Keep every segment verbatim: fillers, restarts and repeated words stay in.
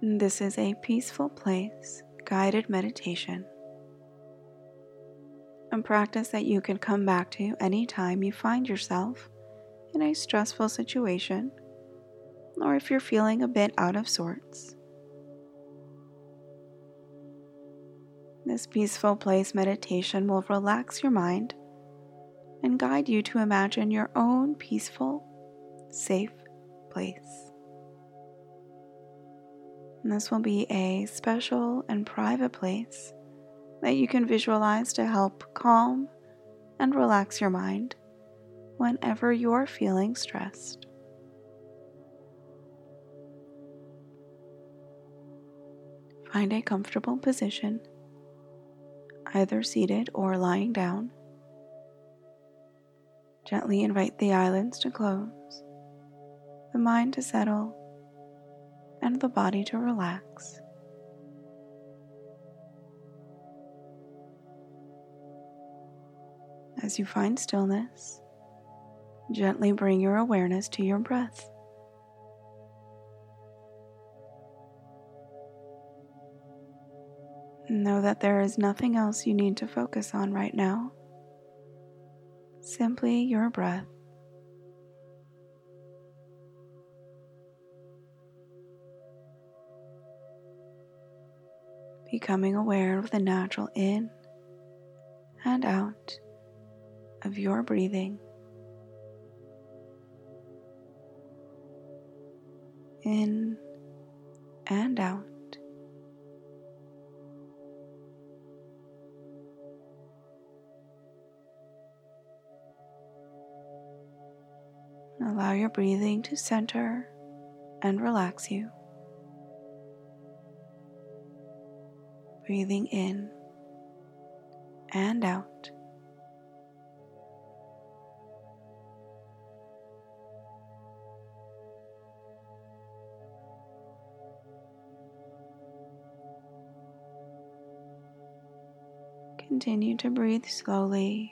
This is a peaceful place, guided meditation, a practice that you can come back to anytime you find yourself in a stressful situation or if you're feeling a bit out of sorts. This peaceful place meditation will relax your mind and guide you to imagine your own peaceful, safe place. And this will be a special and private place that you can visualize to help calm and relax your mind whenever you're feeling stressed. Find a comfortable position, either seated or lying down. Gently invite the eyelids to close, the mind to settle, and the body to relax. As you find stillness, gently bring your awareness to your breath. Know that there is nothing else you need to focus on right now, simply your breath. Becoming aware of the natural in and out of your breathing. In and out. Allow your breathing to center and relax you. Breathing in and out. Continue to breathe slowly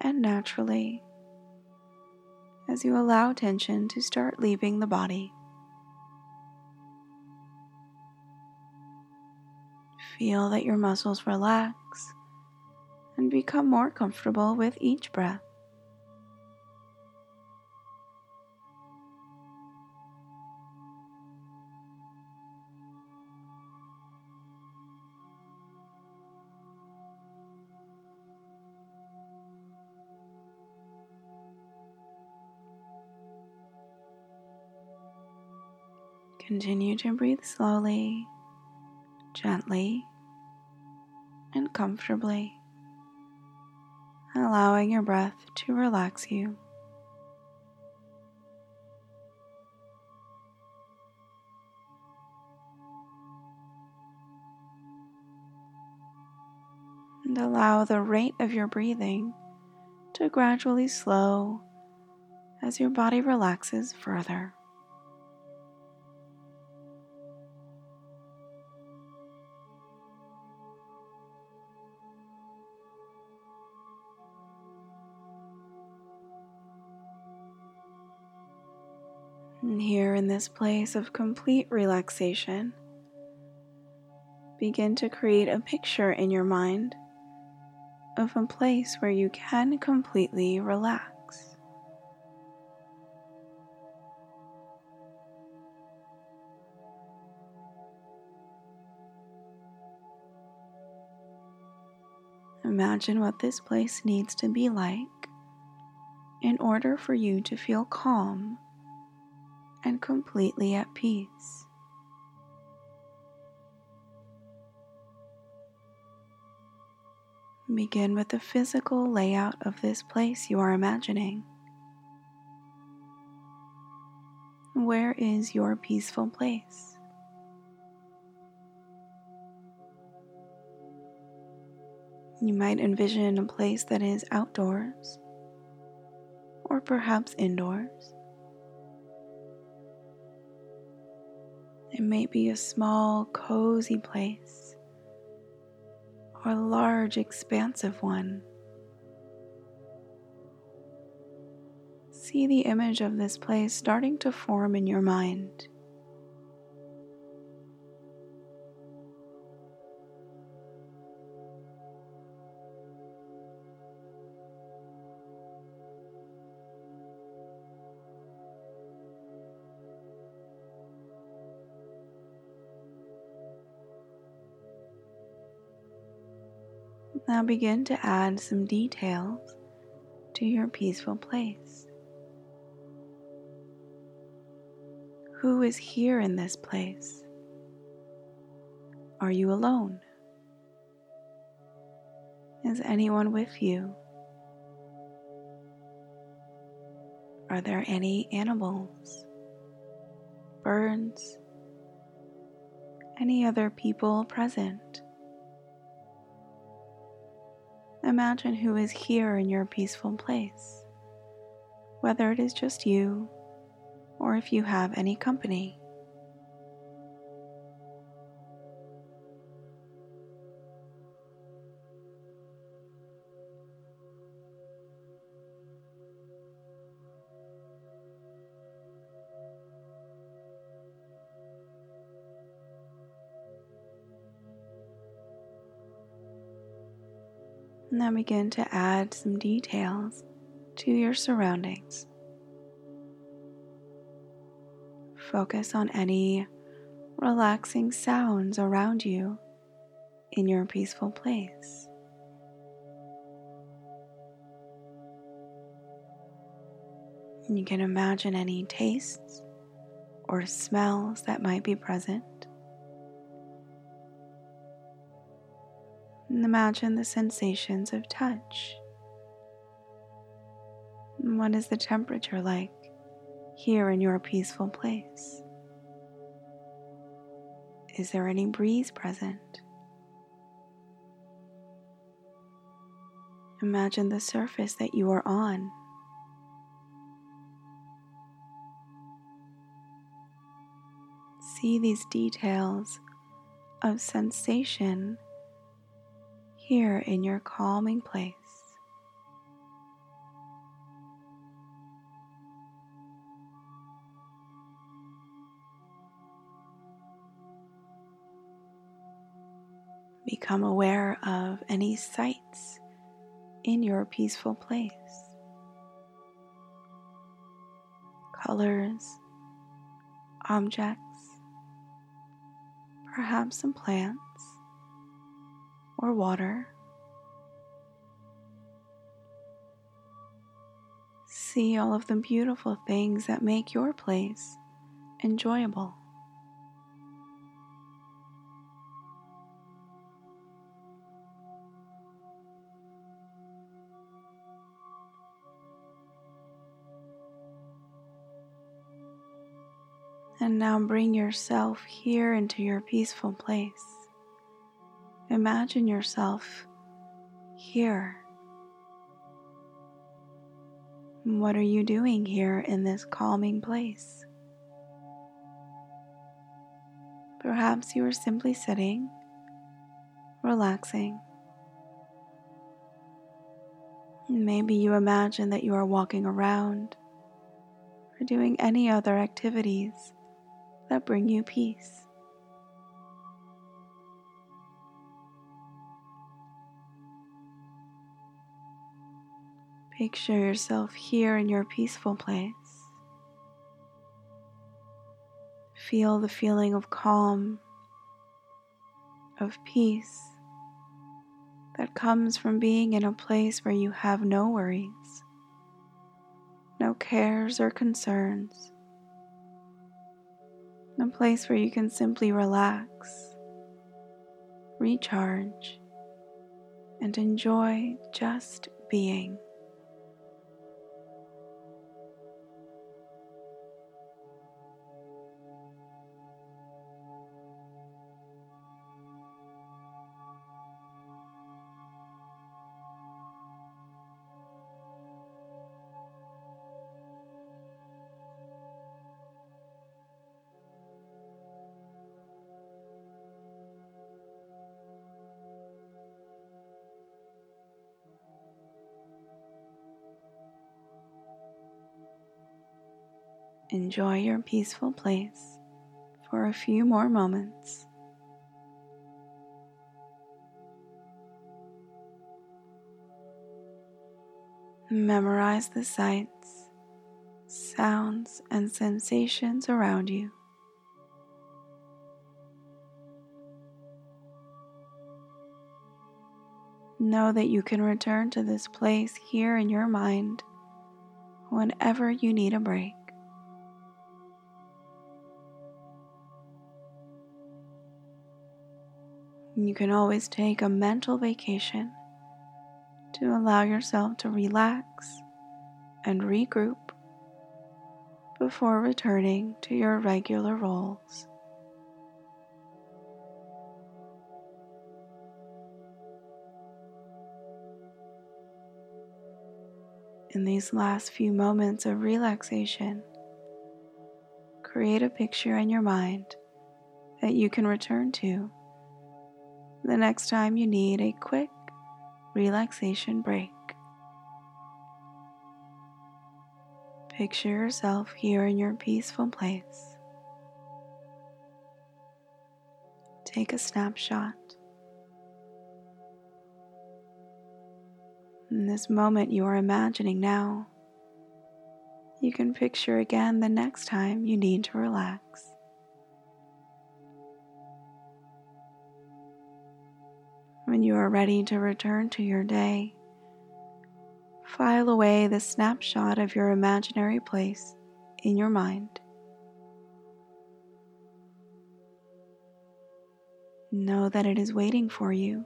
and naturally as you allow tension to start leaving the body. Feel that your muscles relax and become more comfortable with each breath. Continue to breathe slowly, gently, and comfortably, allowing your breath to relax you. And allow the rate of your breathing to gradually slow as your body relaxes further. And here in this place of complete relaxation, begin to create a picture in your mind of a place where you can completely relax. Imagine what this place needs to be like in order for you to feel calm and completely at peace. Begin with the physical layout of this place you are imagining. Where is your peaceful place? You might envision a place that is outdoors, or perhaps indoors. It may be a small, cozy place, or a large, expansive one. See the image of this place starting to form in your mind. Now begin to add some details to your peaceful place. Who is here in this place? Are you alone? Is anyone with you? Are there any animals, birds, any other people present? Imagine who is here in your peaceful place, whether it is just you or if you have any company. Now begin to add some details to your surroundings. Focus on any relaxing sounds around you in your peaceful place. And you can imagine any tastes or smells that might be present. And imagine the sensations of touch. What is the temperature like here in your peaceful place? Is there any breeze present? Imagine the surface that you are on. See these details of sensation here in your calming place. Become aware of any sights in your peaceful place. Colors, objects, perhaps some plants or water. See all of the beautiful things that make your place enjoyable. And now bring yourself here into your peaceful place. Imagine yourself here. What are you doing here in this calming place? Perhaps you are simply sitting, relaxing. Maybe you imagine that you are walking around or doing any other activities that bring you peace. Picture yourself here in your peaceful place. Feel the feeling of calm, of peace that comes from being in a place where you have no worries, no cares or concerns, a place where you can simply relax, recharge, and enjoy just being. Enjoy your peaceful place for a few more moments. Memorize the sights, sounds, and sensations around you. Know that you can return to this place here in your mind whenever you need a break. You can always take a mental vacation to allow yourself to relax and regroup before returning to your regular roles. In these last few moments of relaxation, create a picture in your mind that you can return to the next time you need a quick relaxation break. Picture yourself here in your peaceful place. Take a snapshot. In this moment you are imagining now, you can picture again the next time you need to relax. When you are ready to return to your day, file away the snapshot of your imaginary place in your mind. Know that it is waiting for you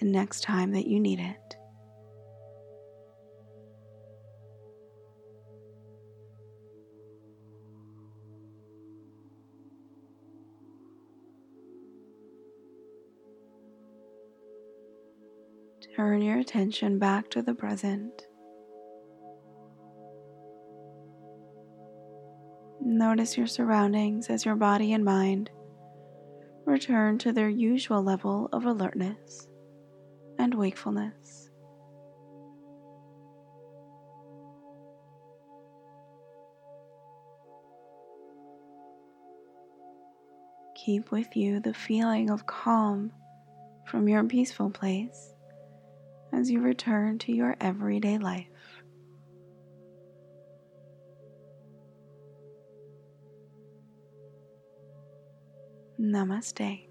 the next time that you need it. Turn your attention back to the present. Notice your surroundings as your body and mind return to their usual level of alertness and wakefulness. Keep with you the feeling of calm from your peaceful place as you return to your everyday life. Namaste.